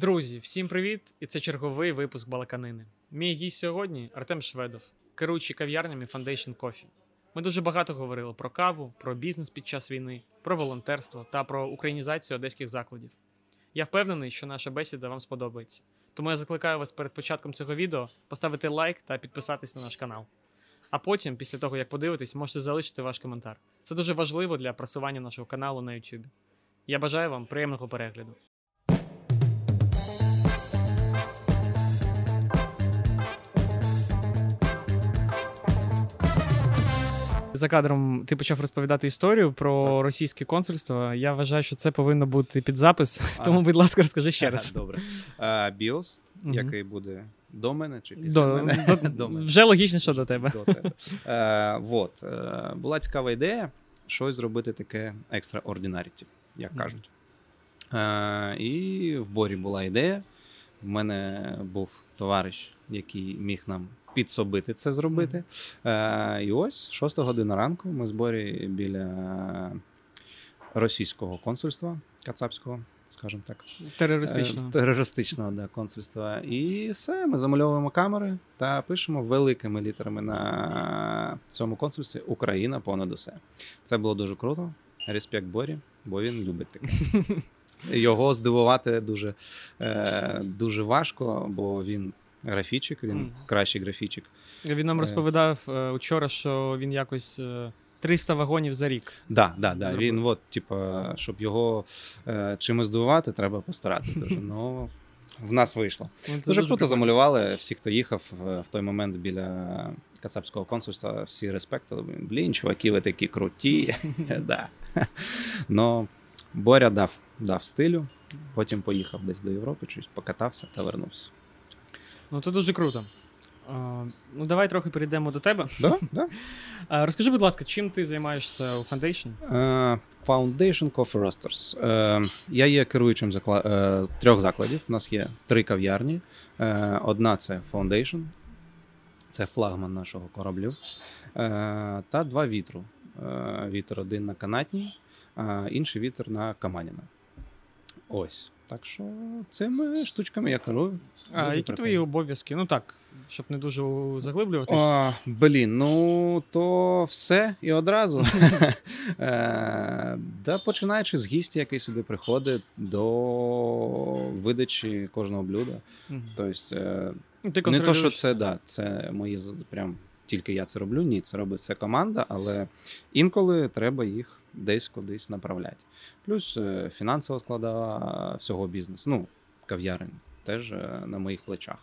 Друзі, всім привіт! І це черговий випуск «Балаканини». Мій гість сьогодні – Артем Шведов, керуючий кав'ярнями Foundation Coffee. Ми дуже багато говорили про каву, про бізнес під час війни, про волонтерство та про українізацію одеських закладів. Я впевнений, що наша бесіда вам сподобається. Тому я закликаю вас перед початком цього відео поставити лайк та підписатись на наш канал. А потім, після того, як подивитесь, можете залишити ваш коментар. Це дуже важливо для просування нашого каналу на YouTube. Я бажаю вам приємного перегляду. За кадром ти почав розповідати історію про російське консульство. Я вважаю, що це повинно бути під запис, тому, будь ласка, розкажи ще раз. Добре. Біос, який буде до мене чи після мене? До мене. Вже логічно, що до тебе. Була цікава ідея, щось зробити таке екстраординаріті, як кажуть. І в Борі була ідея. В мене був товариш, який міг нам підсобити це зробити. І ось 6 година ранку ми з Борі біля російського консульства, кацапського, скажімо так. Терористичного, да, консульства. І все, ми замальовуємо камери та пишемо великими літерами на цьому консульстві «Україна понад усе». Це було дуже круто. Респект Борі, бо він любить таке. Його здивувати дуже важко, бо він графічик, він кращий графічик. Він нам розповідав вчора, що він якось 300 вагонів за рік. Да. Він, щоб його чимось здивувати, треба постаратися. Ну, в нас вийшло. Дуже круто замалювали. Всі, хто їхав в той момент біля кацапського консульства, всі респектили. Блін, чуваки, ви такі круті. Да. Ну, Боря дав стилю, потім поїхав десь до Європи, щось покатався та вернувся. Ну, це дуже круто. Ну, давай трохи перейдемо до тебе. Да. Розкажи, будь ласка, чим ти займаєшся у Foundation? Foundation Coffee Roasters. Я є керуючим трьох закладів. У нас є 3 кав'ярні. Одна – це Foundation, це флагман нашого кораблю, та 2 вітру. Вітер один на Канатній, а інший вітер на Каманіна. Ось. Так що цими штучками я керую. А які твої обов'язки? Ну так, щоб не дуже заглиблюватись. То все і одразу. Починаючи з гістя, який сюди приходить, до видачі кожного блюда. Тобто, не то, що це мої прям... Тільки я це роблю, ні, це робить вся команда, але інколи треба їх десь кудись направляти. Плюс фінансова складова всього бізнесу, кав'ярень теж на моїх плечах.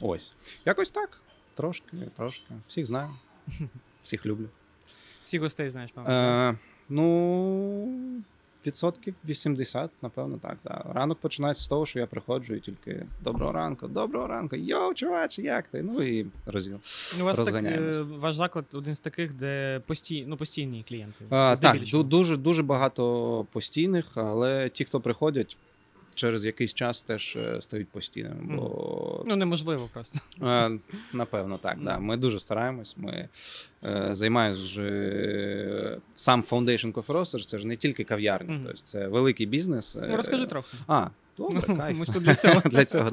Ось. Якось так, трошки. Всіх знаю, всіх люблю. Всіх гостей знаєш, мабуть? 80%, напевно, так. Да. Ранок починається з того, що я приходжу і тільки доброго ранку, йоу, чувач, як ти? Ну і розділ. Ваш заклад один з таких, де постійні клієнти. Так, дуже багато постійних, але ті, хто приходять, через якийсь час теж стають постійними. Бо... неможливо просто. Напевно, так. Да. Ми дуже стараємось. Ми займаємося сам Foundation Coffee Roasters, це ж не тільки кав'ярня, тобто це великий бізнес. Розкажи трохи. Добре, кайф. Ми ж тут для цього.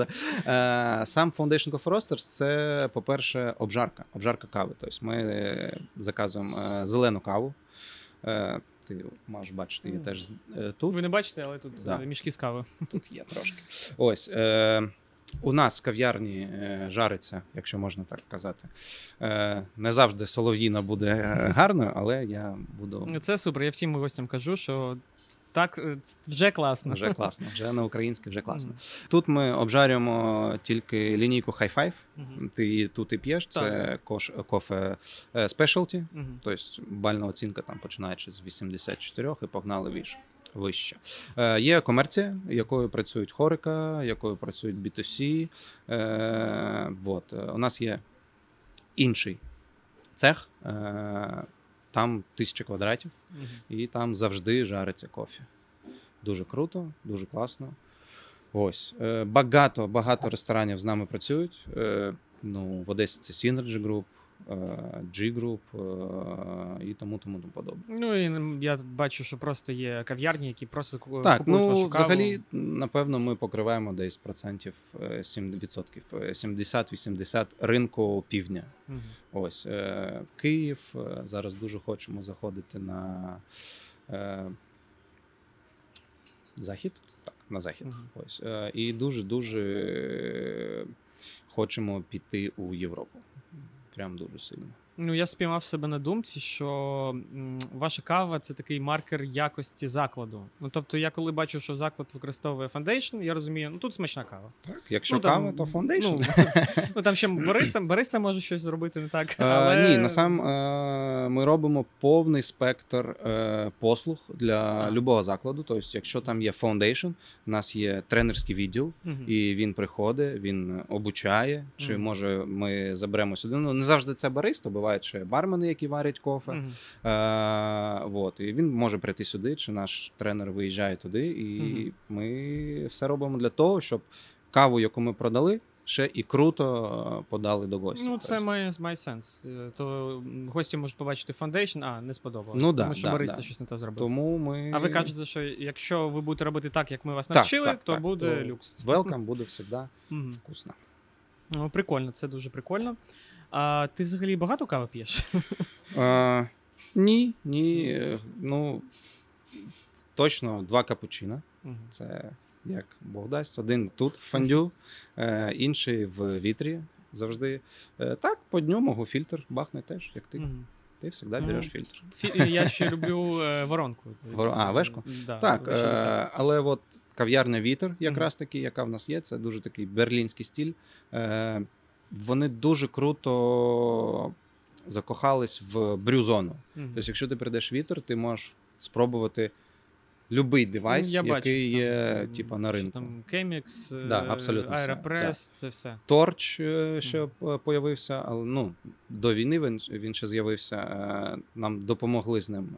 Сам Foundation Coffee Roasters – це, по-перше, обжарка кави. Тобто ми заказуємо зелену каву. Ти можеш бачити, я теж тут. Ви не бачите, але тут мішки з кави. Тут є трошки. Ось, у нас в кав'ярні жариться, якщо можна так казати. Не завжди солов'їна буде гарною, але я буду... Це супер, я всім гостям кажу, що так, вже класно. Вже на українське, вже класно. Тут ми обжарюємо тільки лінійку High Five. Ти її тут і п'єш. Це кофе спешалті. Тобто бальна оцінка там починаючи з 84 і погнали вище. Є комерція, якою працюють хорика, якою працюють B2C. У нас є інший цех. Там 1000 квадратів, і там завжди жариться кофі. Дуже круто, дуже класно. Ось. Багато ресторанів з нами працюють. В Одесі це Synergy Group, G-Group і тому подобне. Ну, і я бачу, що просто є кав'ярні, які просто купують вашу каву. Так, ну, взагалі, напевно, ми покриваємо десь процентів 70-80 ринку півдня. Угу. Ось. Київ. Зараз дуже хочемо заходити на захід. Так, на захід. Угу. Ось. І дуже-дуже хочемо піти у Європу. Прям дуже сильно. Ну, я спіймав себе на думці, що ваша кава – це такий маркер якості закладу. Ну, тобто, я коли бачу, що заклад використовує Foundation, я розумію, ну, тут смачна кава. Так, якщо кава, то Foundation. Ну, там ще бариста може щось зробити не так. Але... Ні, ми робимо повний спектр послуг для любого закладу. Тобто, якщо там є Foundation, у нас є тренерський відділ, і він приходить, він обучає, чи, може, ми заберемо сюди. Ну, не завжди це бариста, бо бувають ще бармени, які варять кофе. І він може прийти сюди, чи наш тренер виїжджає туди, і ми все робимо для того, щоб каву, яку ми продали, ще і круто подали до гостя. Ну, це має сенс. То гості можуть побачити Foundation, не сподобалось, тому що бариста щось не те зробив. Тому ми... А ви кажете, що якщо ви будете робити так, як ми вас навчили, то буде люкс. Велкам буде завжди вкусно. Ну, прикольно, це дуже прикольно. А ти взагалі багато кави п'єш? Ні. Ну, точно 2 капучино. Це, як Бог дасть, один тут в фондю, інший в вітрі завжди. Так, по дню можу фільтр бахнути теж, як ти. Ти завжди береш фільтр. Я ще люблю воронку. Вешку? Да, так, але от кав'ярня «Вітер» якраз таки, яка в нас є, це дуже такий берлінський стиль. Вони дуже круто закохались в брю-зону. Тобто, якщо ти прийдеш «Вітер», ти можеш спробувати любий девайс, який є типу, на ринку. Там Кемикс, Аеропрес, це все. Торч ще появився, але до війни він ще з'явився. Нам допомогли з ним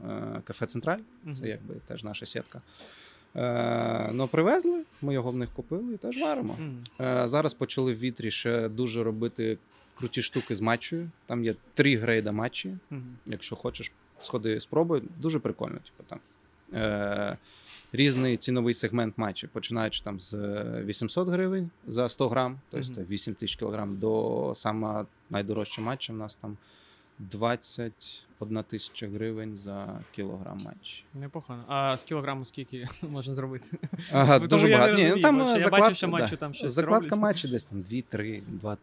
кафе «Централь», це якби теж наша сітка. Привезли, ми його в них купили і теж варимо. Зараз почали в «Вітрі» ще дуже робити круті штуки з матчею. Там є 3 грейда матчі. Якщо хочеш, сходи спробуй. Дуже прикольно. Різний ціновий сегмент матчі, починаючи там з 800 гривень за 100 грам, тобто 8 тисяч кілограм, до сама найдорожча матча в нас там 21 тисяча гривень за кілограм матчі. Непогано. А з кілограму скільки можна зробити? Дуже багато. Я бачив, що матчі там щось роблять. Закладка матчі десь там 2-3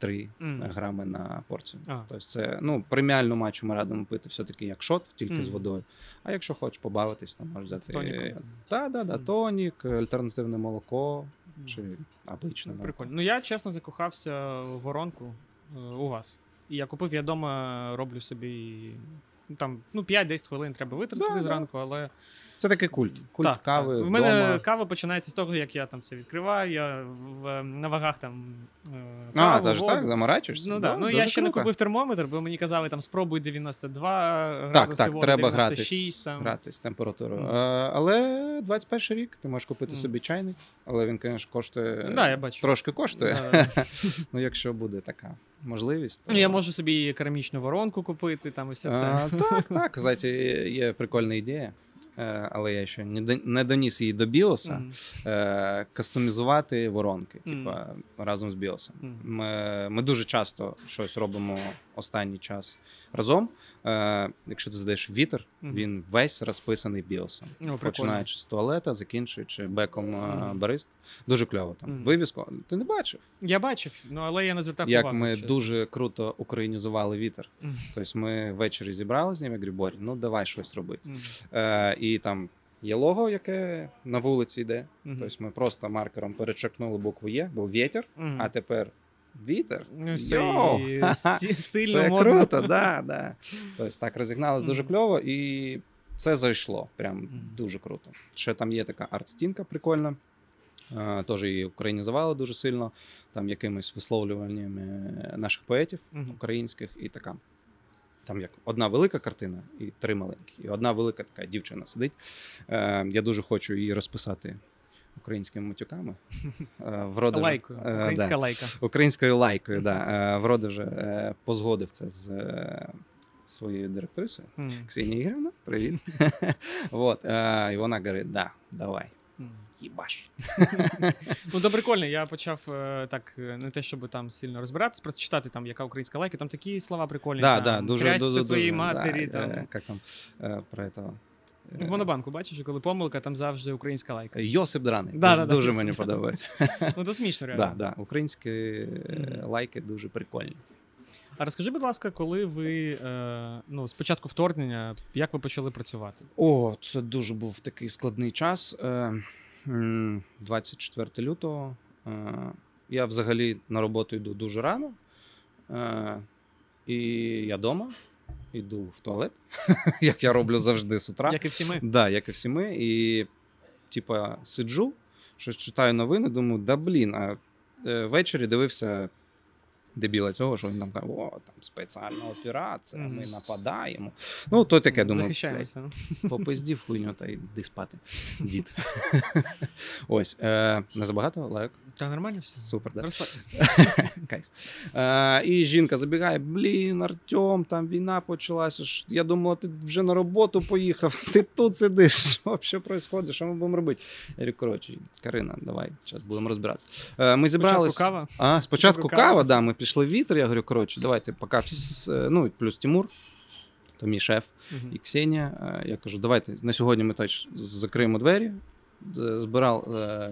грами на порцію. Тобто це, преміальну матчу ми радимо пити все-таки як шот, тільки з водою. А якщо хочеш побавитись, там можеш взяти... Тонік. Тонік, альтернативне молоко чи обичне молоко. Прикольно. Ну я, чесно, закохався в воронку у вас. І я купив, я дома роблю собі, 5-10 хвилин треба витратити зранку, але... Це такий культ кави вдома. В мене кава починається з того, як я там все відкриваю, я на вагах там каву. Та ж так, заморачуєшся? Я ще не купив термометр, бо мені казали, спробуй 92 градусів, 96. Так, треба гратись температурою. Але 21 рік, ти можеш купити собі чайник, але він, звісно, трошки коштує. Ну, якщо буде така можливість. То... Я можу собі керамічну воронку купити, там і все це. Так, знаєте, є прикольна ідея. Але я ще не доніс її до біоса, кастомізувати воронки, разом з біосом. Ми дуже часто щось робимо останній час разом. Якщо ти задаєш «Вітер», він весь розписаний біосом. Починаючи з туалета, закінчуючи беком барист. Дуже кльово там. Вивіску ти не бачив? Я бачив, але я не звертав увагу. Як ми дуже круто українізували «Вітер». Тобто ми ввечері зібрали з ним, я говорю, Боря, давай щось робити. І там є лого, яке на вулиці йде. Тобто ми просто маркером перечеркнули букву «Є», був «Вітер», а тепер «Вітер». Це круто, да. Тобто так розігналось дуже кльово, і це зайшло прям дуже круто. Ще там є така арт-стінка прикольна, теж її українізували дуже сильно, там якимись висловлюваннями наших поетів українських і така. Там як одна велика картина і 3 маленькі. І одна велика така дівчина сидить. Я дуже хочу її розписати українськими матюками. Лайкою. Українська лайка. Українською лайкою, так. Вроде вже позгодив це з своєю директрисою. Ксенія Ігорівна, привіт. І вона говорить, да, давай. Їбаш. Ну, то прикольно. Я почав так, не те, щоб там сильно розбиратись, просто читати, там, яка українська лайка. Там такі слова прикольні. Да, да, дуже, крясться твоїй матері. Да, там. Як там про це? В Монобанку, бачиш, коли помилка, там завжди українська лайка. Йосип Драни. Да, дуже мені подобається. Ну, то смішно, реально. Да. Українські лайки дуже прикольні. А розкажи, будь ласка, коли ви, ну, з початку вторгнення, як ви почали працювати? О, це дуже був такий складний час. 24 лютого. Я взагалі на роботу йду дуже рано. І я вдома. Іду в туалет, як я роблю завжди з утра. Як і всі ми. Да, як і всі ми. І, типа, сиджу, щось читаю новини, думаю, да блін, а ввечері дивився дебіла цього, що він там каже, о, там спеціальна операція, ми нападаємо. Ну, то таке, думаю, захищаємося. Попиздів хуйню та йди спати, дід. Ось, не забагато лайк? Та нормально все. Супер, да. Розслабся. Кайф. І жінка забігає, блін, Артем, там війна почалася, я думала, ти вже на роботу поїхав, ти тут сидиш, що відбувається, що ми будемо робити? Я говорю, коротше, Карина, давай, зараз будемо розбиратися. Ми зібрались. Спочатку кава? А, спочатку кава, да, ми пішли в вітер, я говорю, коротше, давайте поки, ну, плюс Тимур, то мій шеф, і Ксенія, я кажу, давайте, на сьогодні ми теж закриємо двері,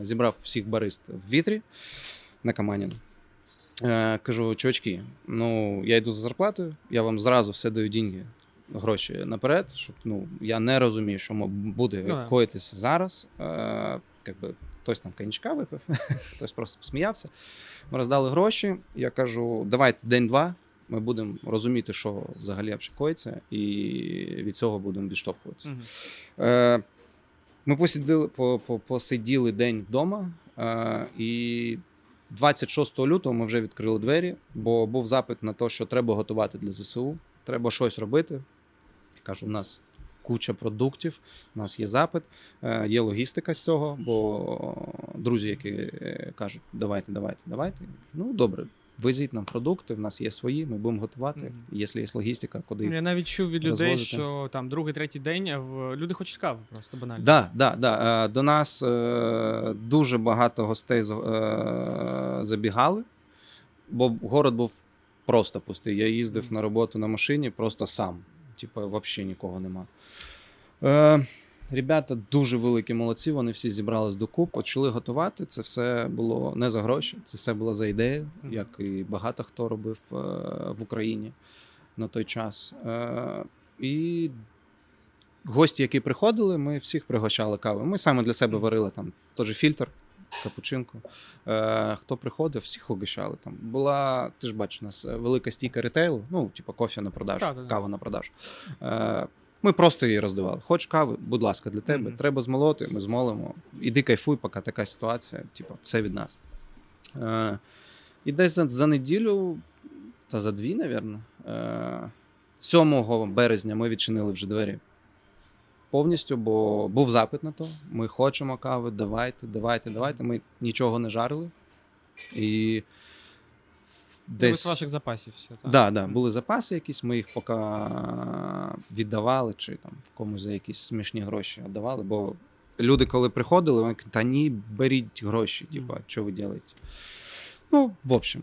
зібрав всіх барист в вітрі на Каманіну. Кажу, чувачки, ну, я йду за зарплатою, я вам зразу все даю гроші наперед, щоб, ну, я не розумію, що буде коїтися зараз, якби. Хтось там коньячка випив, хтось просто посміявся. Ми роздали гроші. Я кажу, давайте день-два, ми будемо розуміти, що взагалі коїться, і від цього будемо відштовхуватися. Ми посиділи день вдома, і 26 лютого ми вже відкрили двері, бо був запит на те, що треба готувати для ЗСУ, треба щось робити. Я кажу, у нас куча продуктів, у нас є запит, є логістика з цього, бо друзі, які кажуть, давайте. Ну, добре, везіть нам продукти, в нас є свої, ми будемо готувати, якщо є логістика, куди їх розвозити. Я навіть чув від людей, що там другий-третій день, люди хочуть каву просто банально. Да. До нас дуже багато гостей забігали, бо город був просто пустий. Я їздив на роботу на машині просто сам. Типа, взагалі нікого нема. Ребята дуже великі молодці, вони всі зібрались докупи, почали готувати. Це все було не за гроші, це все було за ідею, як і багато хто робив в Україні на той час. І гості, які приходили, ми всіх пригощали кавою. Ми саме для себе варили там той же фільтр, капучинку. Хто приходив, всіх угощали. Там була, ти ж бачиш, у нас велика стійка ретейлу, ну, типу, кофе на продаж, кава на продаж. Ми просто її роздавали. Хоч кави, будь ласка, для тебе. Треба змолоти, ми змолимо. Іди кайфуй, поки така ситуація. Типу, все від нас. І десь за неділю, та за дві, напевно, 7 березня ми відчинили вже двері. Повністю, бо був запит на то. Ми хочемо кави, давайте. Ми нічого не жарили. І десь... З ваших запасів все, так? Да, були запаси якісь, ми їх поки віддавали, чи там комусь за якісь смішні гроші віддавали, бо люди, коли приходили, вони кажуть, та ні, беріть гроші, типа, що ви робите? Ну, в общем.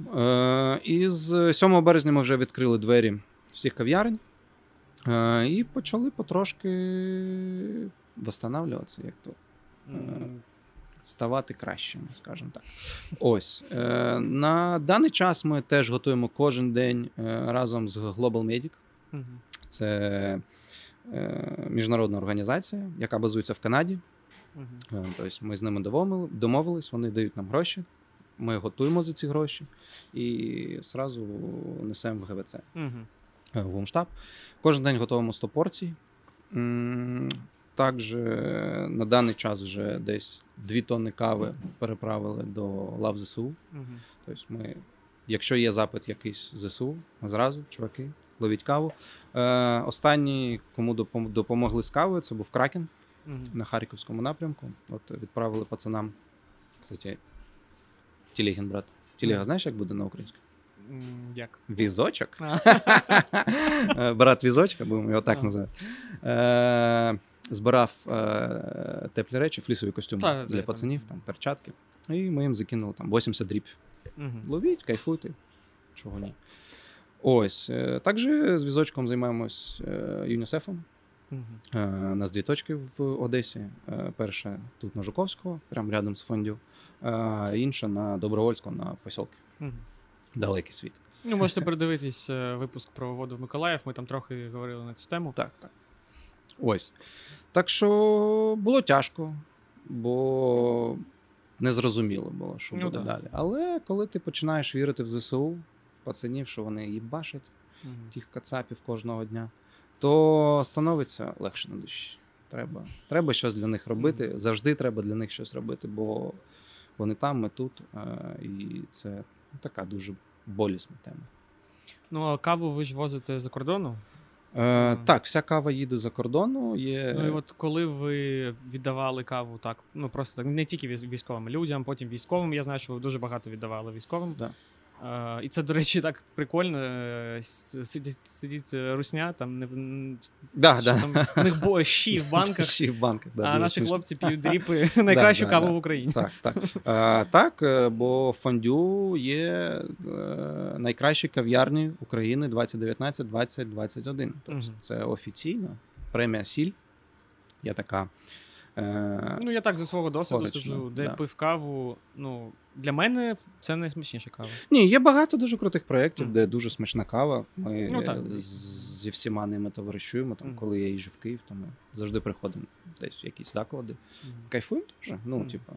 І з 7 березня ми вже відкрили двері всіх кав'ярень. І почали потрошки відновлюватися, як то ставати кращими, скажімо так. Ось. На даний час ми теж готуємо кожен день разом з Global Medic. Це міжнародна організація, яка базується в Канаді. Тобто ми з ними домовились, вони дають нам гроші. Ми готуємо за ці гроші і одразу несемо в ГВЦ. В штаб. Кожен день готуємо 100 порцій. Також на даний час вже десь 2 тонни кави переправили до лав ЗСУ. Тобто ми, якщо є запит якийсь ЗСУ, ми зразу, чуваки, ловіть каву. Останні, кому допомогли з кавою, це був Кракен на Харківському напрямку. От відправили пацанам Кстати, Тілігін брат. Тіліга, знаєш, як буде на українському? Як? Візочок? Брат Візочка, будемо його так називати. Збирав теплі речі, флісові костюми для пацанів, там перчатки. І ми їм закинули там 80 дріб. Ловіть, кайфуйте. Чого ні. Ось. Також з Візочком займаємось Юнісефом. У нас дві точки в Одесі. Перша тут на Жуковського, прямо рядом з фондів. Інша на Добровольського, на Посілки. Далекий світ. Ну, можете передивитись випуск про воду в Миколаїв. Ми там трохи говорили на цю тему. Так, так. Ось. Так що було тяжко, бо незрозуміло було, що буде далі. Але коли ти починаєш вірити в ЗСУ, в пацанів, що вони їбашать, тих кацапів кожного дня, то становиться легше на душі. Треба щось для них робити. Завжди треба для них щось робити, бо вони там, ми тут. І це така дуже болісна тема. Ну, а каву ви ж возите за кордону? Так, вся кава їде за кордону. Є... Ну і от коли ви віддавали каву так, ну просто так, не тільки військовим людям, потім військовим, я знаю, що ви дуже багато віддавали військовим. Да. І це, до речі, так прикольно, сидить русня, там, у них було щі в банках, а наші хлопці п'ють дріпи найкращу каву в Україні. Так, бо фондю є найкращі кав'ярні України 2019, 2021. Це офіційно, премія Сіль, є така. Ну, я так зі свого досвіду скажу, де пив каву, ну, для мене це найсмачніша кава. Ні, є багато дуже крутих проєктів, де дуже смачна кава, ми зі всіма ними товаришуємо, там, коли я їжджу в Київ, то ми завжди приходимо десь в якісь заклади, кайфуємо теж, ну, типу,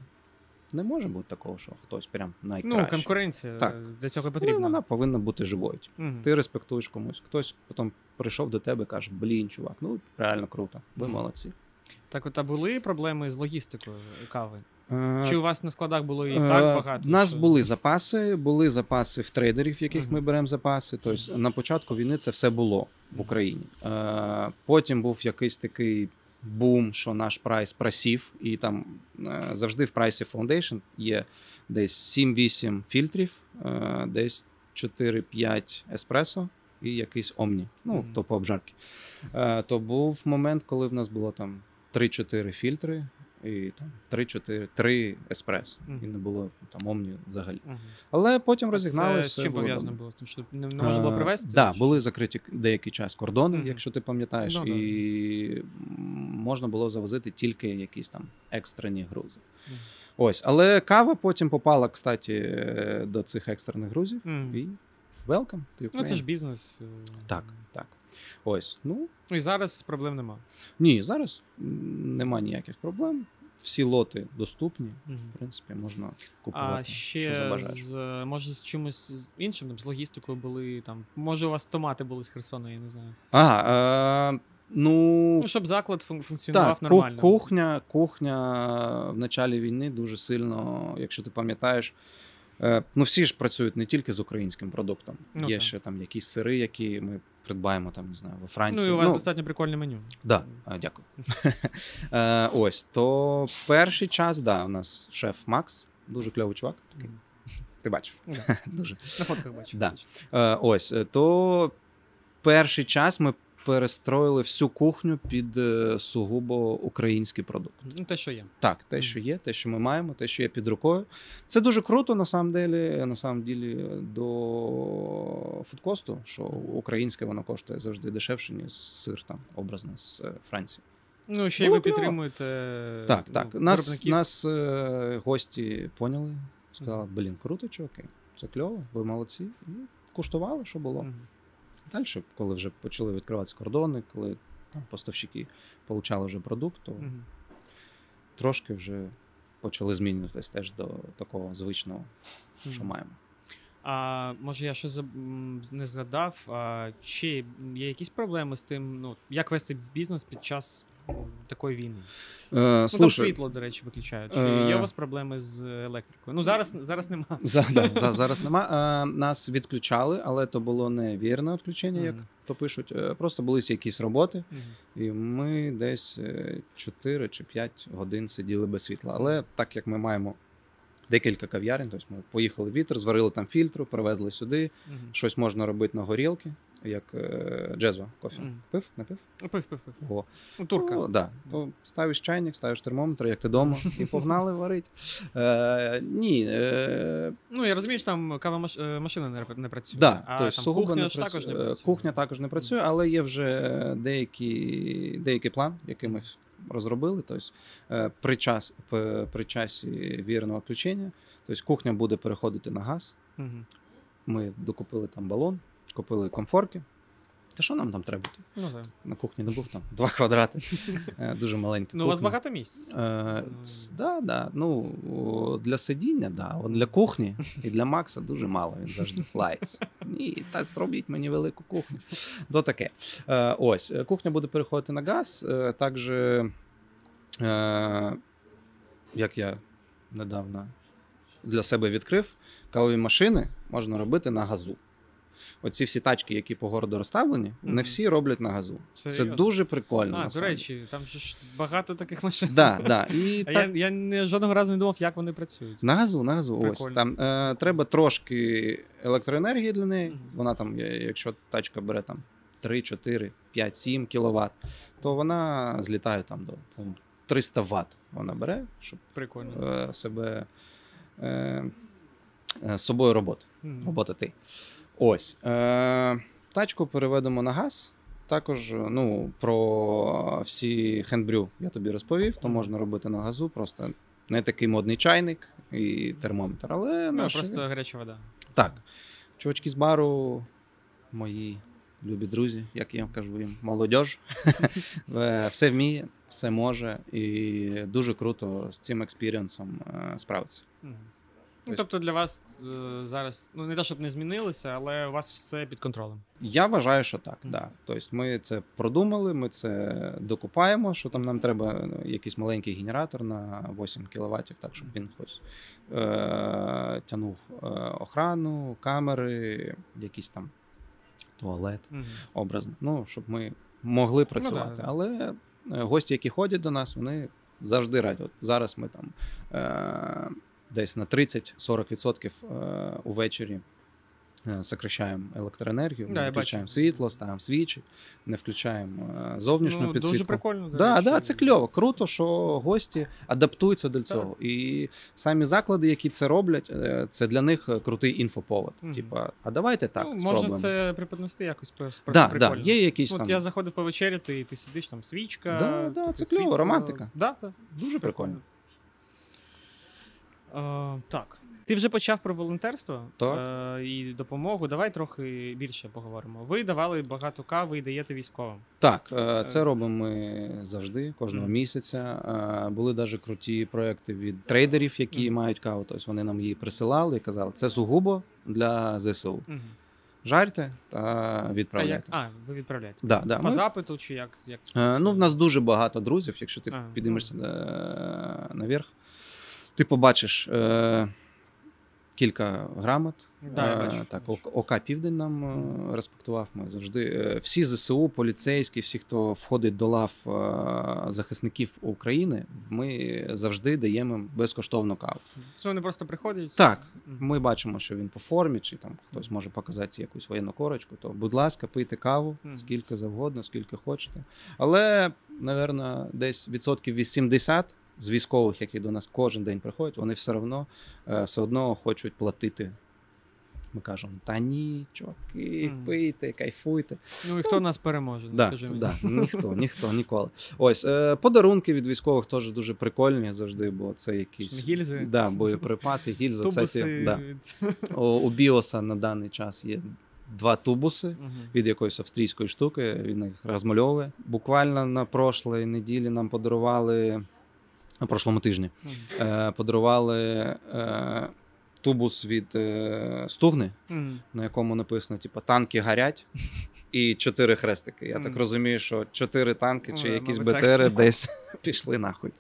не може бути такого, що хтось прям найкращий. Ну, конкуренція, для цього потрібна. Ну, вона повинна бути живою, ти респектуєш комусь, хтось потім прийшов до тебе і каже, блін, чувак, ну, реально круто, ви молодці. Так от, а були проблеми з логістикою кави? Чи у вас на складах було і так багато? У нас були запаси в трейдерів, яких ми беремо запаси. Тобто на початку війни це все було в Україні. Потім був якийсь такий бум, що наш прайс просів, і там завжди в прайсі Foundation є десь 7-8 фільтрів, десь 4-5 еспресо. І якийсь омні, ну, то по обжарки. То був момент, коли в нас було там 3-4 фільтри і там 3 еспресо. І не було там омні взагалі. Але потім розігналися. З чим пов'язано було? З тим, що не можна було привезти? Так, були закриті деякий час кордони, якщо ти пам'ятаєш, і можна було завозити тільки якісь там екстрені грузи. Ось, але кава потім попала, кстати, до цих екстрених грузів і... Welcome. Ну, це ж бізнес. Так, так. Ось, ну. І зараз проблем нема? Ні, зараз нема ніяких проблем. Всі лоти доступні, в принципі, можна купувати, що забажаєш. А ще, може, з чимось іншим, там, з логістикою були, там, може, у вас томати були з Херсона, я не знаю. Ну, щоб заклад функціонував нормально. Так, кухня в началі війни дуже сильно, якщо ти пам'ятаєш, ну, всі ж працюють не тільки з українським продуктом. Є ще там якісь сири, які ми придбаємо там, не знаю, во Франції. Ну, і у вас достатньо прикольне меню. Так, дякую. Ось, то перший час, у нас шеф Макс, дуже кльовий чувак. Ти бачив? Дуже. На фотках бачив. Ось, то перший час ми перестроїли всю кухню під сугубо український продукт. Ну, те, що є. Так, те, що є, те, що ми маємо, те, що є під рукою. Це дуже круто, на самом деле, до фудкосту, що українське воно коштує завжди дешевше, ніж сир, там, образно, з Франції. Ну, ще й ви підтримуєте виробників. Так, так. Нас гості поняли, сказали, блін, круто, чуваки, це кльово, ви молодці. І куштували, що було. Далі, коли вже почали відкриватися кордони, коли там поставщики отримали вже продукт, то трошки вже почали змінюватися теж до такого звичного, що маємо. А може я щось не згадав, чи є якісь проблеми з тим, ну, як вести бізнес під час такої війни? Ну, там світло, до речі, виключають. Чи є у вас проблеми з електрикою? Ну, зараз нема. Зараз нема. Нас відключали, але то було не вірне відключення, як то пишуть. Просто були якісь роботи, і ми десь 4 чи 5 годин сиділи без світла. Але так як ми маємо декілька кав'ярень. Тобто ми поїхали в Вітер, зварили там фільтру, привезли сюди. Угу. Щось можна робити на горілки, як джезва кофі. Угу. Пив. О. Ну, турка. Ну, да. То ставиш чайник, ставиш термометр, як ти вдома, і погнали варити. Ну, я розумію, що там кава-машина не працює. Да, а там кухня також не працює, але є вже деякий план, який ми розробили. Тобто при часі вірного відключення, тобто кухня буде переходити на газ. Угу. Ми докупили там балон, купили комфорки. Та що нам там треба? Ну, так. На кухні не був там 2 квадрати, дуже маленька кухня. Ну, у вас багато місць? Так. Ну, для сидіння, так. Для кухні і для Макса дуже мало, він завжди лається. Ні, та зробіть мені велику кухню. То таке. Ось, кухня буде переходити на газ. Також, як я недавно для себе відкрив, кавові машини можна робити на газу. Оці всі тачки, які по городу розставлені, не всі роблять на газу. Серйозно? Це дуже прикольно. До речі, там ж багато таких машин. Да. Я жодного разу не думав, як вони працюють. На газу. Прикольно. Ось. Там треба трошки електроенергії для неї. Вона там, якщо тачка бере там 3, 4, 5, 7 кВт, то вона злітає там до 300 Вт. Вона бере, щоб себе з собою роботати. Ось. Тачку переведемо на газ. Також, про всі хендбрю я тобі розповів, то можна робити на газу, просто не такий модний чайник і термометр, але... просто гаряча вода. Так. Чувачки з бару, мої любі друзі, як я кажу їм, молодьож, все вміє, все може, і дуже круто з цим експірієнсом справитися. Тобто для вас зараз, не те, щоб не змінилося, але у вас все під контролем? Я вважаю, що так, да. Тобто ми це продумали, ми це докупаємо, що там нам треба якийсь маленький генератор на 8 кВт, так, щоб він хоч тянув охрану, камери, якийсь там туалет, образно, щоб ми могли працювати. Але гості, які ходять до нас, вони завжди раді. От зараз ми там... десь на 30-40% увечері сокращаємо електроенергію, не включаємо світло, ставимо свічі, не включаємо зовнішню підсвітку. Дуже прикольно. Це кльово. Круто, що гості адаптуються до цього. І самі заклади, які це роблять, це для них крутий інфоповод. Типа, а давайте так спробуємо. Можна це преподнести якось прикольно. Так, є якісь там... От я заходив повечеряти, і ти сидиш, там свічка. Так, це кльово, романтика. Дуже прикольно. Так. Ти вже почав про волонтерство і допомогу. Давай трохи більше поговоримо. Ви давали багато кави і даєте військовим. Так, це робимо ми завжди, кожного місяця. Були даже круті проекти від трейдерів, які мають каву. Тобто вони нам її присилали і казали, це сугубо для ЗСУ. Жарте та відправляйте. Ви відправляєте? Да. По запиту чи як це працює? В нас дуже багато друзів, якщо ти підіймешся наверх. Ти побачиш кілька грамот. Так, ОК «Південь» нам респектував. Ми завжди всі ЗСУ, поліцейські, всі, хто входить до лав захисників України, ми завжди даємо безкоштовну каву. Що вони просто приходять? Так, ми бачимо, що він по формі, чи там хтось може показати якусь воєнну корочку, то, будь ласка, пийте каву скільки завгодно, скільки хочете. Але, напевно, десь 80% з військових, які до нас кожен день приходять, вони все одно хочуть платити. Ми кажемо, та ні, чуваки, пийте, кайфуйте. І хто нас переможе, скажи мені. Ніхто, ніколи. Ось, подарунки від військових теж дуже прикольні завжди, бо це якісь... Гільзи. Да, боєприпаси, гільзи. Тубуси. Да. У Біоса на даний час є 2 тубуси від якоїсь австрійської штуки, він їх розмальовує. Буквально на прошлій неділі нам подарували... На прошлому тижні подарували тубус від Стугни, на якому написано, типу, танки горять і 4 хрестики. Я так розумію, що 4 танки чи якісь БТРи десь пішли нахуй.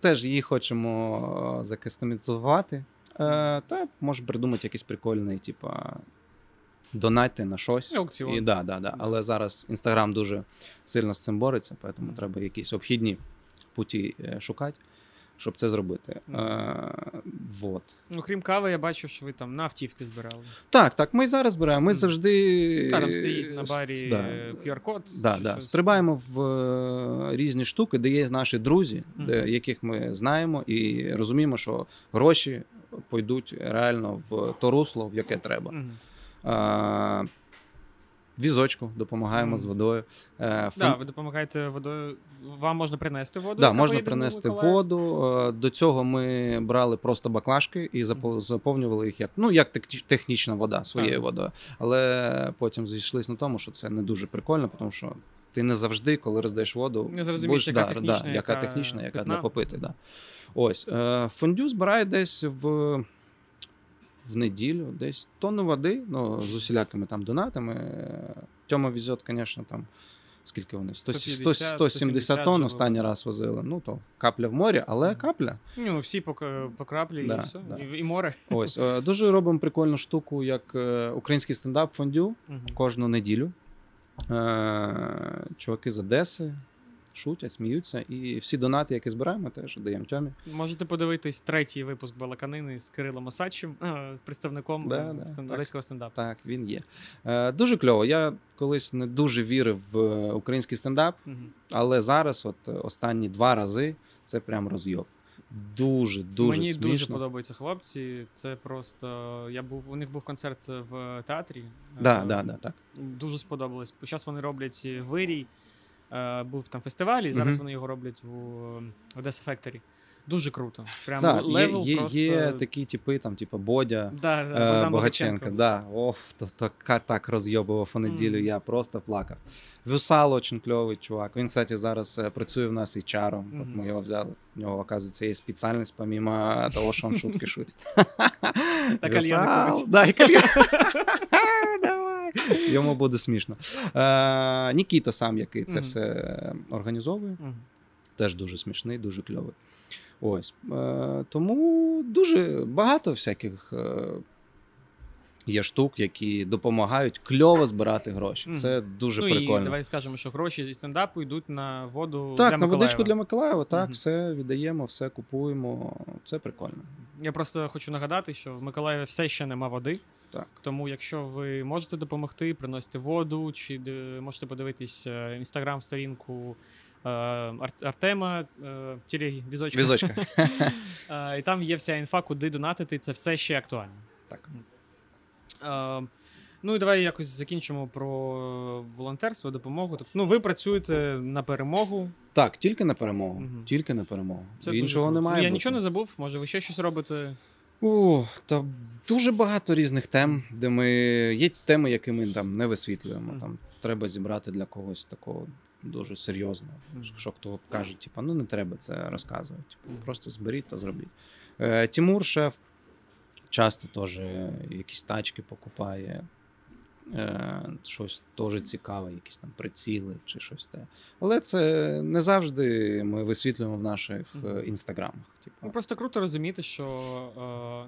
Теж її хочемо закастомізувати. Та може придумати якийсь прикольний, типа, донатьте на щось. Аукціон. І, але зараз Instagram дуже сильно з цим бореться, тому треба якісь обхідні путі шукати, щоб це зробити. Вот. Ну, крім кави, я бачив, що ви там на автівки збирали. Так, так, ми зараз збираємо. Ми завжди... Та, там стоїть на барі QR-код. Так, так. Стрибаємо в різні штуки, де є наші друзі, яких ми знаємо і розуміємо, що гроші пойдуть реально в то русло, в яке треба. Візочку допомагаємо з водою. Так, да, ви допомагаєте водою. Вам можна принести воду? Так, да, можна принести воду. До цього ми брали просто баклажки і заповнювали їх як, ну, як технічна вода, своєю водою. Але потім зійшлися на тому, що це не дуже прикольно, тому що ти не завжди, коли роздаєш воду, не зрозумієш, яка технічна, яка для попити. Да. Ось, фондю збирає десь в неділю десь тонну води, ну, з усілякими там донатами. Тьома везе, звісно, там, скільки вони? 170 тонн останній раз возили. Ну, то капля в морі, але капля. Ну, всі по краплі, да, і все, да. І море. Ось, дуже робимо прикольну штуку, як український стендап фондю кожну неділю. Чуваки з Одеси шутять, сміються, і всі донати, які збираємо, теж даємо Тьомі. Можете подивитись третій випуск «Балаканини» з Кирилом Осадчим, з представником одеського стендапу. Так, він є. Дуже кльово. Я колись не дуже вірив в український стендап, але зараз, от останні 2 рази, це прям розйоб. Дуже-дуже смішно. Мені дуже подобаються хлопці. Це просто... У них був концерт в театрі. Так. Дуже сподобалось. Зараз вони роблять вирій. Був там фестиваль, і зараз вони його роблять в Одеса Фекторі. Дуже круто. Прям левел просто... Є такі типи, там, типу Бодя, Богаченко. Да. Ох, так розйобував у неділю, я просто плакав. Вусал дуже кльовий чувак. Він, кстати, зараз працює в нас HR-ом. От ми його взяли. У нього, оказується, є спеціальність, помимо того, що він шутки шутить. Та кальяни курить. Да, і кальяни. Йому буде смішно. Нікіта сам, який це все організовує. Теж дуже смішний, дуже кльовий. Ось. Тому дуже багато всяких є штук, які допомагають кльово збирати гроші. Це дуже прикольно. Ну і давай скажемо, що гроші зі стендапу йдуть на воду для Миколаєва. Так, на водичку для Миколаєва. Так, все віддаємо, все купуємо. Це прикольно. Я просто хочу нагадати, що в Миколаєві все ще нема води. Так. Тому якщо ви можете допомогти, приносите воду, чи можете подивитись інстаграм-сторінку Артема Тіліги, Візочка. І там є вся інфа, куди донатити, це все ще актуально. Так. Ну і давай якось закінчимо про волонтерство, допомогу. Тобто, ну, ви працюєте на перемогу. Так, тільки на перемогу. Тільки на перемогу. Це іншого дуже... немає. Я нічого не забув, може ви ще щось робите? О, та дуже багато різних тем, де ми є теми, які ми там не висвітлюємо. Там треба зібрати для когось такого дуже серйозного, що хто каже, типа, ну не треба це розказувати. Просто зберіть та зробіть. Тимур, шеф, часто теж якісь тачки покупає, щось теж цікаве, якісь там приціли чи щось те. Але це не завжди ми висвітлюємо в наших інстаграмах. Ну, просто круто розуміти, що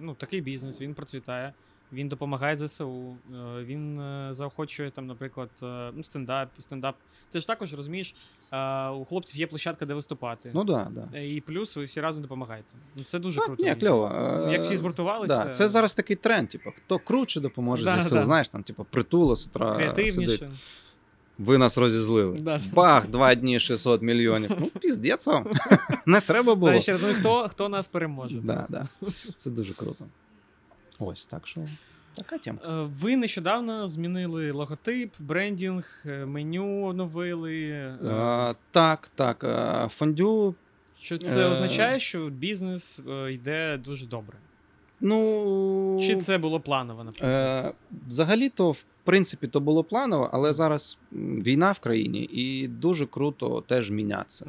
ну, такий бізнес, він процвітає, він допомагає ЗСУ, він заохочує, там, наприклад, ну, стендап. Ти ж також розумієш, у хлопців є площадка, де виступати. Ну так, да, да. І плюс ви всі разом допомагаєте. Це дуже круто. Ні, кльово. Як всі згуртувалися. Да, це зараз такий тренд, типу, хто круче допоможе ЗСУ, знаєш, там, типу, Притула з утра креативніше сидить. Ви нас розізлили. Бах, 2 дні 600 мільйонів. Ну, піздець вам. Не треба було. Ще, ну, хто нас переможе. Да, да. Це дуже круто. Ось, так що така тема. Ви нещодавно змінили логотип, брендінг, меню оновили. Так. Фондю. Що це означає, що бізнес йде дуже добре? Ну... Чи це було планово, наприклад? Взагалі-то, в принципі, то було планово, але зараз війна в країні, і дуже круто теж мінятися.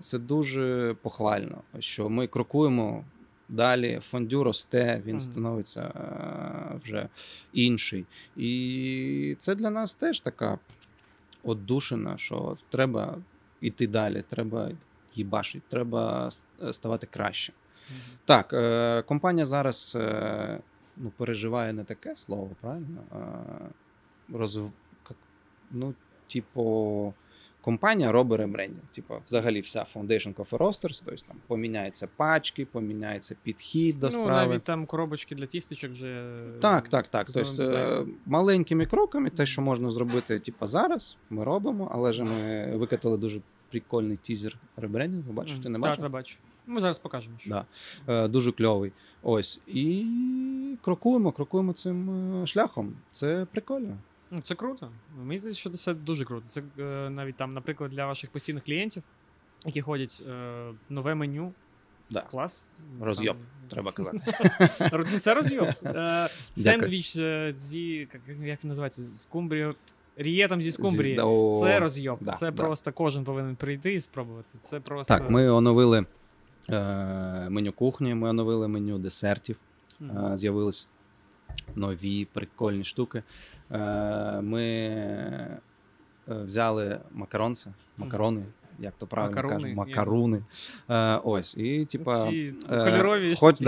Це дуже похвально, що ми крокуємо далі, фондю росте, він становиться вже інший. І це для нас теж така оддушина, що треба йти далі, треба їбашити, треба ставати краще. Так, компанія зараз ну, переживає не таке слово, правильно? Ну, типу, компанія робить ребрендінг. Типа, взагалі вся Foundation Coffee Roasters, тобто там поміняються пачки, поміняється підхід до справи. Ну, навіть там коробочки для тістечок вже... Так. Тобто, маленькими кроками те, що можна зробити, типа, зараз ми робимо, але ж ми викатали дуже прикольний тізер ребрендінгу. Бачив, ти не бачив? Так, я бачив. Ми зараз покажемо. Да. Дуже кльовий. Ось. І крокуємо цим шляхом. Це прикольно. Це круто. Мені здається, що це дуже круто. Це навіть там, наприклад, для ваших постійних клієнтів, які ходять, нове меню. Да. Клас. Роз'єб, треба казати. Це роз'єб. Сендвіч зі, як він називається, з скумбрією. Рієтом зі скумбрії. Це роз'єб. Це просто кожен повинен прийти і спробувати. Це просто... Так, ми оновили меню кухні, ми оновили меню десертів. З'явились нові прикольні штуки. Ми взяли макарони, як то правильно кажуть, макаруни. Ось, і типа кольорові штуки.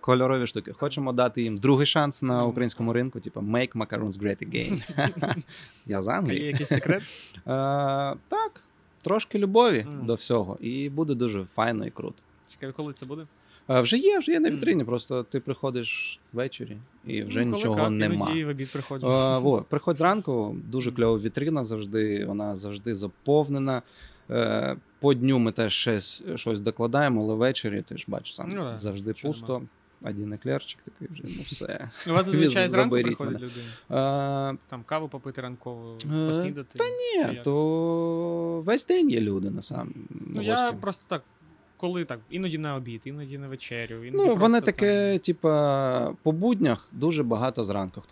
Кольорові штуки. Хочемо дати їм другий шанс на українському ринку, типа make macarons great again. Я з Англії. Є якийсь секрет? Так. Трошки любові до всього, і буде дуже файно і круто. Цікаво, коли це буде? Вже є на вітрині, просто ти приходиш ввечері і вже нічого нема. Приходь зранку, дуже кльова вітрина завжди, вона завжди заповнена. По дню ми теж щось докладаємо, але ввечері, ти ж бачиш сам, завжди пусто. Нема. Один еклерчик такий вже, все. У вас зазвичай зранку приходять люди? Там каву попити ранкову, поснідати? Та ні, то весь день є люди, я просто так, коли так, іноді на обід, іноді на вечерю. Іноді воно таке, типа, по буднях дуже багато зранку.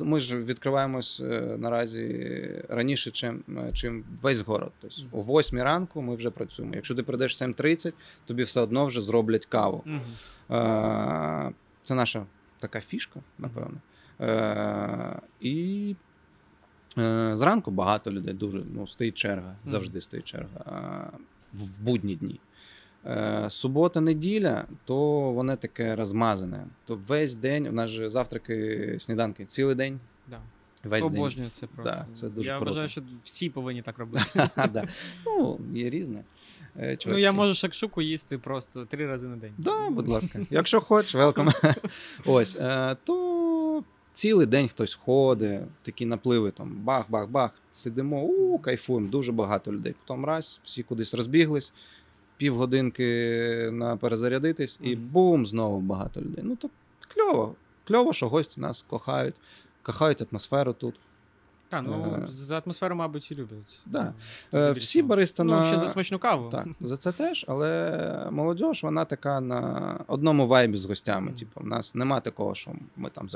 Ми ж відкриваємось наразі раніше, чим весь город. Тобто о 8 ранку ми вже працюємо. Якщо ти прийдеш 7:30, тобі все одно вже зроблять каву. Це наша така фішка, напевно. І зранку багато людей, дуже, стоїть черга, завжди стоїть черга. В будні дні. Субота, неділя, то воно таке розмазане. То весь день, у нас же завтраки, сніданки цілий день. Да. Весь обожнюю день. Це просто. Да, це дуже круто. Вважаю, що всі повинні так робити. Є різне. Чувачки. Я можу шакшуку їсти просто 3 рази на день. Да, будь ласка. Якщо хочеш, велком. Ось, то цілий день хтось ходить, такі напливи, там бах-бах-бах, сидимо, кайфуємо, дуже багато людей. Потім раз, всі кудись розбіглись, півгодинки на перезарядитись, і бум, знову багато людей. То кльово. Кльово, що гості нас кохають атмосферу тут. За атмосферу, мабуть, і люблять. Да. Всі бариста на... ще за смачну каву. Так, за це теж, але молодь, вона така на одному вайбі з гостями. Типу, в нас нема такого, що ми там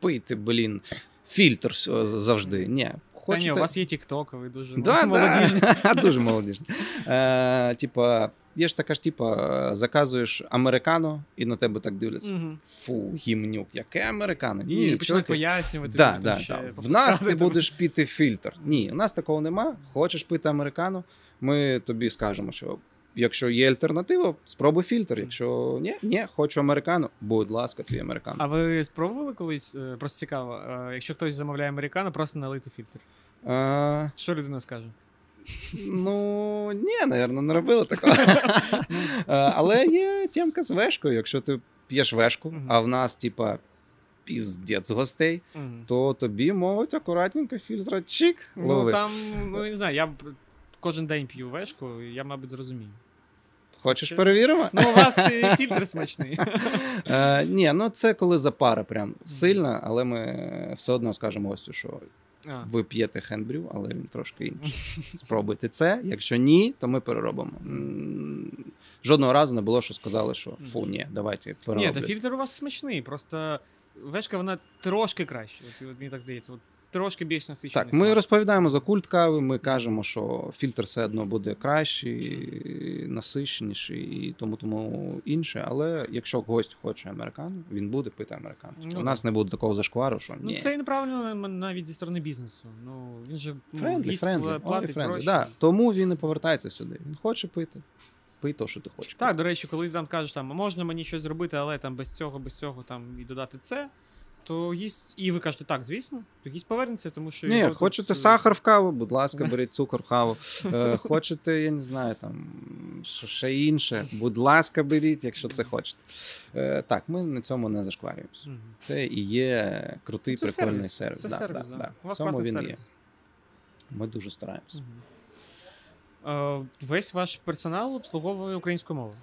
пийте, фільтр завжди. Ні. Хочете... Та ні, у вас є TikTok, ви дуже молодіжні. Дуже молодіжні. Типа, є ж така ж, заказуєш американо, і на тебе так дивляться. Фу, гімнюк, яке американо? І починають пояснювати. В нас ти будеш піти фільтр. Ні, у нас такого нема. Хочеш пити американо, ми тобі скажемо, що якщо є альтернатива, спробуй фільтр. Якщо ні, хочу американо, будь ласка, твій американо. А ви спробували колись, просто цікаво, якщо хтось замовляє американо, просто налити фільтр? Що людина скаже? Ні, напевно, не робили такого. Але є тємка з вешкою. Якщо ти п'єш вешку, а в нас, піздець гостей, то тобі можуть акуратненько фільтра чик ловити. Не знаю, я кожен день п'ю вешку, я, мабуть, зрозумію. Хочеш перевіримо? У вас і фільтр смачний. Ні, це коли запара прям сильна, але ми все одно скажемо гостю, що ви п'єте хендбрю, але він трошки інший. Спробуйте це. Якщо ні, то ми переробимо. Жодного разу не було, що сказали, що фу, ні, давайте переробимо. Ні, та фільтр у вас смачний, просто вешка, вона трошки краще. От мені так здається, трошки більш насичений. Так, ми розповідаємо за культ кави, ми кажемо, що фільтр все одно буде кращий, насиченіший і тому інше. Але якщо гость хоче американо, він буде пити американо. У нас не буде такого зашквару, що ні. Це і неправильно навіть зі сторони бізнесу. Він же гість платить гроші. Да, тому він і повертається сюди. Він хоче пити. Пий то, що ти хочеш. Так, до речі, коли там кажеш, можна мені щось зробити, але без цього, і додати це. то їсть, і ви кажете, так, звісно, то їсть повернеться, тому що... Ні, хочете тут... сахар в каву, будь ласка, беріть цукор в каву. Хочете, я не знаю, там, що ще інше, будь ласка, беріть, якщо це хочете. Так, ми на цьому не зашкварюємося. Це і є крутий, це прикольний сервіс. Це сервіс, так. У вас класний сервіс. Ми дуже стараємося. Весь ваш персонал обслуговує українською мовою?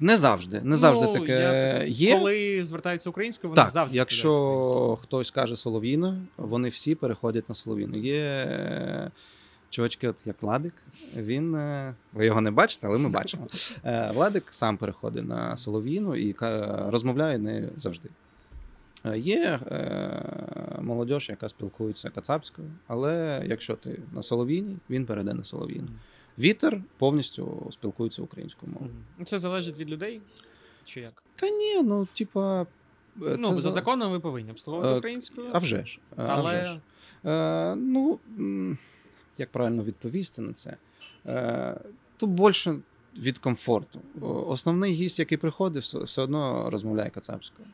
Не завжди. Не завжди таке є. Коли звертаються українською, вони завжди. Якщо хтось каже солов'їною, вони всі переходять на солов'їну. Є чувачки, от як Владик, він, ви його не бачите, але ми бачимо. Владик сам переходить на солов'їну і розмовляє не завжди. Є молодь, яка спілкується кацапською, але якщо ти на солов'їні, він перейде на солов'їну. Вітер повністю спілкується українською мовою. Це залежить від людей? Чи як? Та ні, ну, типа... Ну, за законом ви повинні обслуговувати українською. А вже ж. Але... Ну, як правильно відповісти на це? Тут більше від комфорту. Основний гість, який приходить, все одно розмовляє кацапською.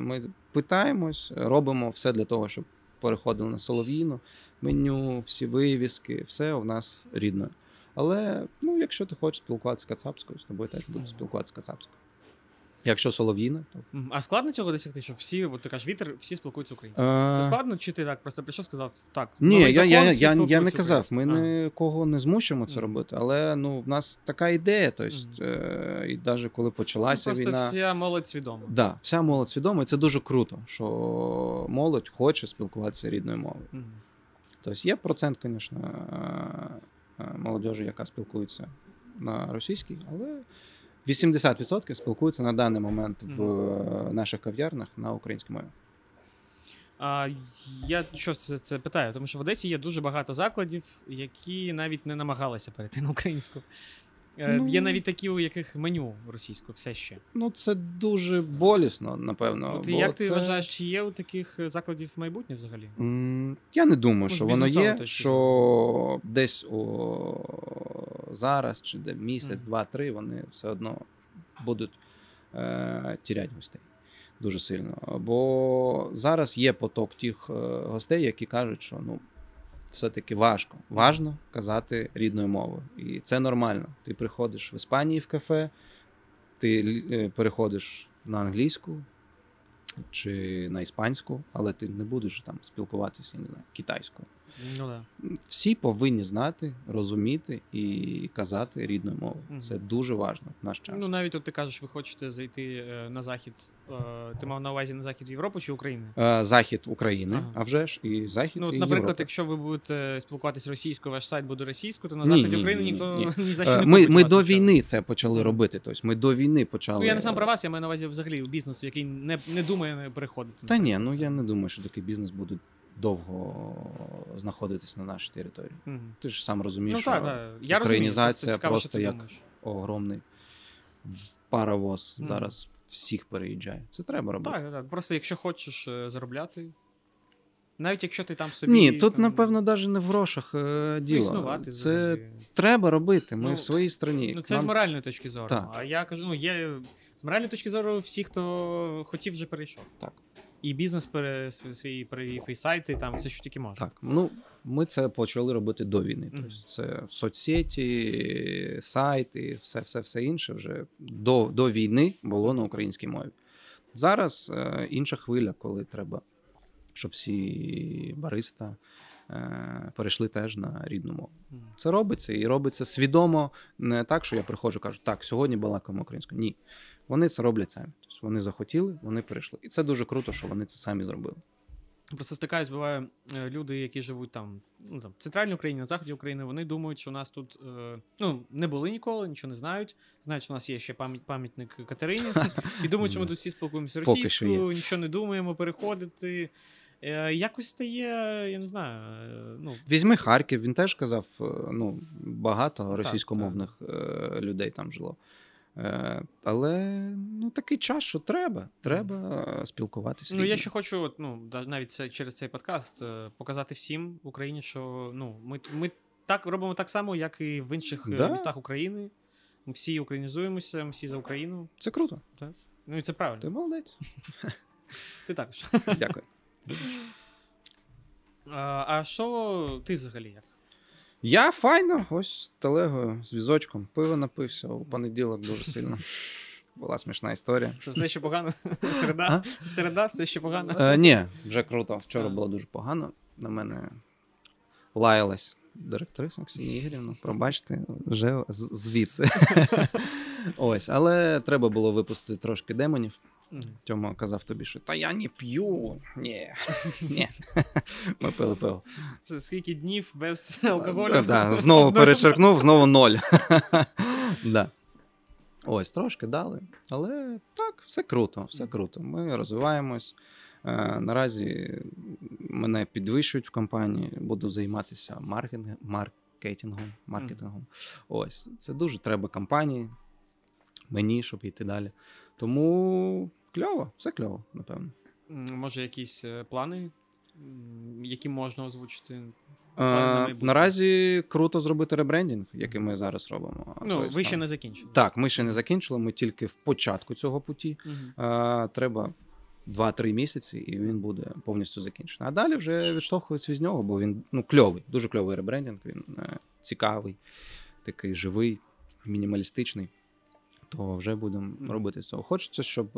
Ми питаємось, робимо все для того, щоб переходили на солов'їну. Меню, всі вивіски, все у нас рідне. Але, ну, якщо ти хочеш спілкуватися кацапською, з тобою теж будуть спілкуватися кацапською. Якщо солов'їна, то... А складно цього досягти, що всі, от ти кажеш, вітер, всі спілкуються українською? Це складно, чи ти так просто прийшов, сказав, так? Ні, я не казав, ми нікого не змушуємо це робити, але, ну, в нас така ідея, тобто, і навіть коли почалася війна... Просто вся молодь свідома. Так, вся молодь свідома, і це дуже круто, що молодь хоче спілкуватися рідною мовою. Тобто, є процент, звісно, молодіжі, яка спілкується на російській, але 80% спілкуються на даний момент в наших кав'ярнях на українській мові. Я що це питаю, тому що в Одесі є дуже багато закладів, які навіть не намагалися перейти на українську. Ну, є навіть такі, у яких меню російську все ще. Ну, це дуже болісно, напевно. От, як ти вважаєш, чи є у таких закладів майбутнє взагалі? Я не думаю, що воно є, що десь зараз, чи де місяць, два-три, вони все одно будуть тіряти гостей дуже сильно. Бо зараз є поток тих гостей, які кажуть, що, ну, все-таки важко. Важно казати рідною мовою. І це нормально. Ти приходиш в Іспанії в кафе, ти переходиш на англійську чи на іспанську, але ти не будеш там спілкуватися китайською. Ну, да. Всі повинні знати, розуміти і казати рідною мовою. Це дуже важливо в наш час. Ну, навіть от ти кажеш, ви хочете зайти на захід, ти мав на увазі на захід Європи чи України? Захід України, а вже ж, і захід, ну, і Європи. Наприклад, якщо ви будете спілкуватись російською, ваш сайт буде російською, то на заході України ніхто за що не буде. Ми до війни це почали робити, тобто ми до війни почали... Ну, я не сам про вас, я маю на увазі взагалі бізнесу, який не думає не переходити. Та ні, ну я не думаю, що такий бізнес буде довго знаходитись на нашій території. Ти ж сам розумієш, що українізація просто як огромний паровоз зараз всіх переїжджає. Це треба робити. Так. Просто якщо хочеш заробляти, навіть якщо ти там собі... Ні, тут, напевно, навіть не в грошах діло. Це треба робити. Ми в своїй країні. Ну, це з моральної точки зору. А я кажу, ну, є з моральної точки зору всі, хто хотів, вже перейшов. Так. І бізнес свої перевів, і сайти, там все, що тільки можна. Так, ну, ми це почали робити до війни. Тобто це соцсеті, сайти, все інше вже до війни було на українській мові. Зараз інша хвиля, коли треба, щоб всі бариста перейшли теж на рідну мову. Це робиться, і робиться свідомо, не так, що я приходжу і кажу, так, сьогодні балакаємо українською. Ні, вони це роблять самі. Вони захотіли, вони перейшли. І це дуже круто, що вони це самі зробили. Просто стикаюсь, буває, люди, які живуть там, ну, там в Центральній Україні, на Заході України, вони думають, що у нас тут не були ніколи, нічого не знають. Знають, що у нас є ще пам'ятник Катерині. І думають, що ми тут всі спілкуємося російською, нічого не думаємо, переходити. Якось стає, я не знаю. Ну... Візьми Харків, він теж казав, ну, багато російськомовних людей там жило. Але, ну, такий час, що треба спілкуватися. Ну, я ще хочу, ну, навіть це, через цей подкаст показати всім в Україні, що, ну, ми так робимо так само, як і в інших містах України. Ми всі українізуємося, ми всі за Україну. Це круто. Так? Ну, і це правильно. Ти молодець. Ти також. Дякую. А що ти взагалі як? Я файно, ось з телегою, з візочком. Пиво напився у понеділок дуже сильно. Була смішна історія. Що, все ще погано? Середа, все ще погано? Ні, вже круто. Вчора було дуже погано. На мене лаялась директриса Аксінія Ігорівна. Пробачте, вже звідси. Ось, але треба було випустити трошки демонів. Тьома казав тобі, що «Та я не п'ю, ні, ні». Ми пили пиво. Це скільки днів без алкоголю? Знову перечеркнув, знову ноль. Ось, трошки дали, але так, все круто, все круто. Ми розвиваємось. Наразі мене підвищують в компанії, буду займатися маркетингом. Ось, це дуже треба компанії, мені, щоб йти далі. Тому кльово, все кльово, напевно. Може, якісь плани, які можна озвучити? Наразі круто зробити ребрендінг, який ми зараз робимо. Ну, тобто, ви ще не закінчили. Так, ми ще не закінчили, ми тільки в початку цього путі. Угу. Треба 2-3 місяці, і він буде повністю закінчений. А далі вже відштовхуються з нього, бо він кльовий, дуже кльовий ребрендінг, він цікавий, такий живий, мінімалістичний. То вже будемо робити з цього. Хочеться, щоб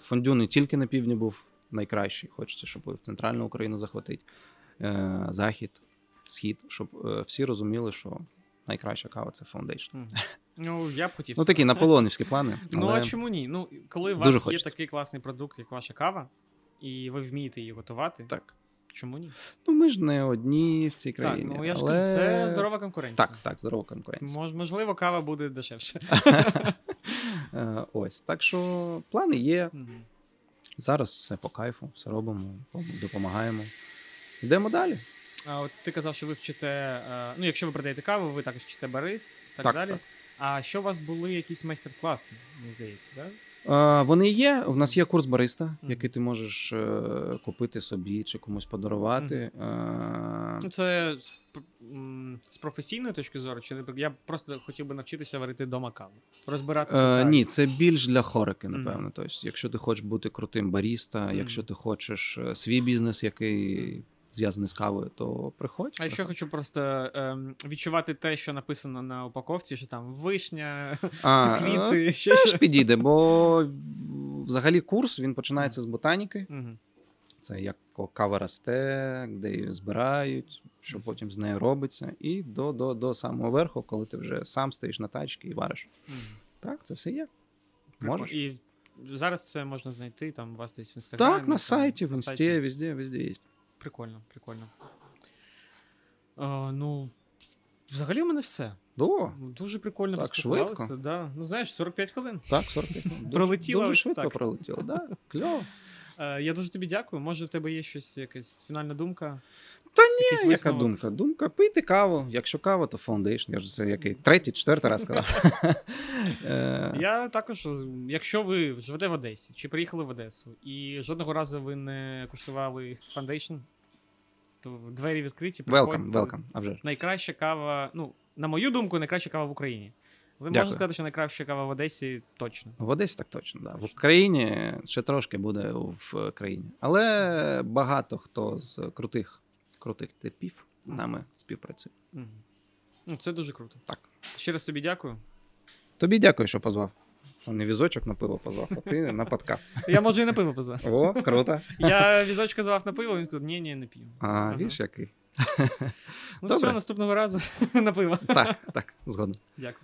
фондю не тільки на півдні був найкращий. Хочеться, щоб в центральну Україну захватити. Захід, схід, щоб всі розуміли, що найкраща кава – це Foundation. Ну, я б хотів. Ну, такі наполонівські плани. Ну, а чому ні? Ну, коли у вас є такий класний продукт, як ваша кава, і ви вмієте її готувати, так. Чому ні? Ну, ми ж не одні в цій країні. Так, ну, я ж кажу, це здорова конкуренція. Так, так, здорова конкуренція. Можливо, кава буде дешевше. Ось, так що плани є. Зараз все по кайфу, все робимо, допомагаємо. Йдемо далі. А от ти казав, що ви вчите, ну якщо ви продаєте каву, ви також вчите барист, так далі. Так. А що у вас були якісь майстер-класи, мені здається, так? Вони є, у нас є курс бариста, який ти можеш купити собі чи комусь подарувати. Це з професійної точки зору, чи я просто хотів би навчитися варити вдома каву, розбиратися? Ні, це більш для хорики, напевно. Тобто, якщо ти хочеш бути крутим бариста, якщо ти хочеш свій бізнес, який зв'язаний з кавою, то приходь. А ще хочу просто відчувати те, що написано на упаковці, що там вишня, квіти, ще щось. Теж підійде, бо взагалі курс, він починається з ботаніки. Це як кава росте, де її збирають, що потім з нею робиться. І до самого верху, коли ти вже сам стоїш на тачці і вариш. Так, це все є. Можеш. І зараз це можна знайти, там у вас десь в Instagram. Так, на сайті, в Інсті, везде є. Прикольно, прикольно. Ну, взагалі в мене все. Дуже прикольно поспілкувалися. Да. Ну, знаєш, 45 хвилин. Так, 45 хвилин. Пролетіло. Дуже швидко так. Пролетіло, да? Кльово. Я дуже тобі дякую. Може, в тебе є щось, якась фінальна думка? Та ні, яка думка? Думка, пийте каву. Якщо кава, то Foundation. Я ж це який третій, четвертий раз сказав. Я також, якщо ви живете в Одесі, чи приїхали в Одесу, і жодного разу ви не куштували Foundation, то двері відкриті. Welcome, а вже. Найкраща кава, ну, на мою думку, найкраща кава в Україні. Ви можете сказати, що найкраща кава в Одесі точно. В Одесі так точно, так. Да. В Україні ще трошки буде в країні. Але багато хто з крутих типів з нами співпрацює. Ну, це дуже круто. Так. Ще раз тобі дякую. Тобі дякую, що позвав. Це не візочок на пиво позвав, а ти на подкаст. Я можу і на пиво позвати. О, круто. Я візочка звав на пиво, він сказав, ні-ні, не п'ю. Віж який. Ну все, наступного разу на пиво. Так, згодом. Дякую.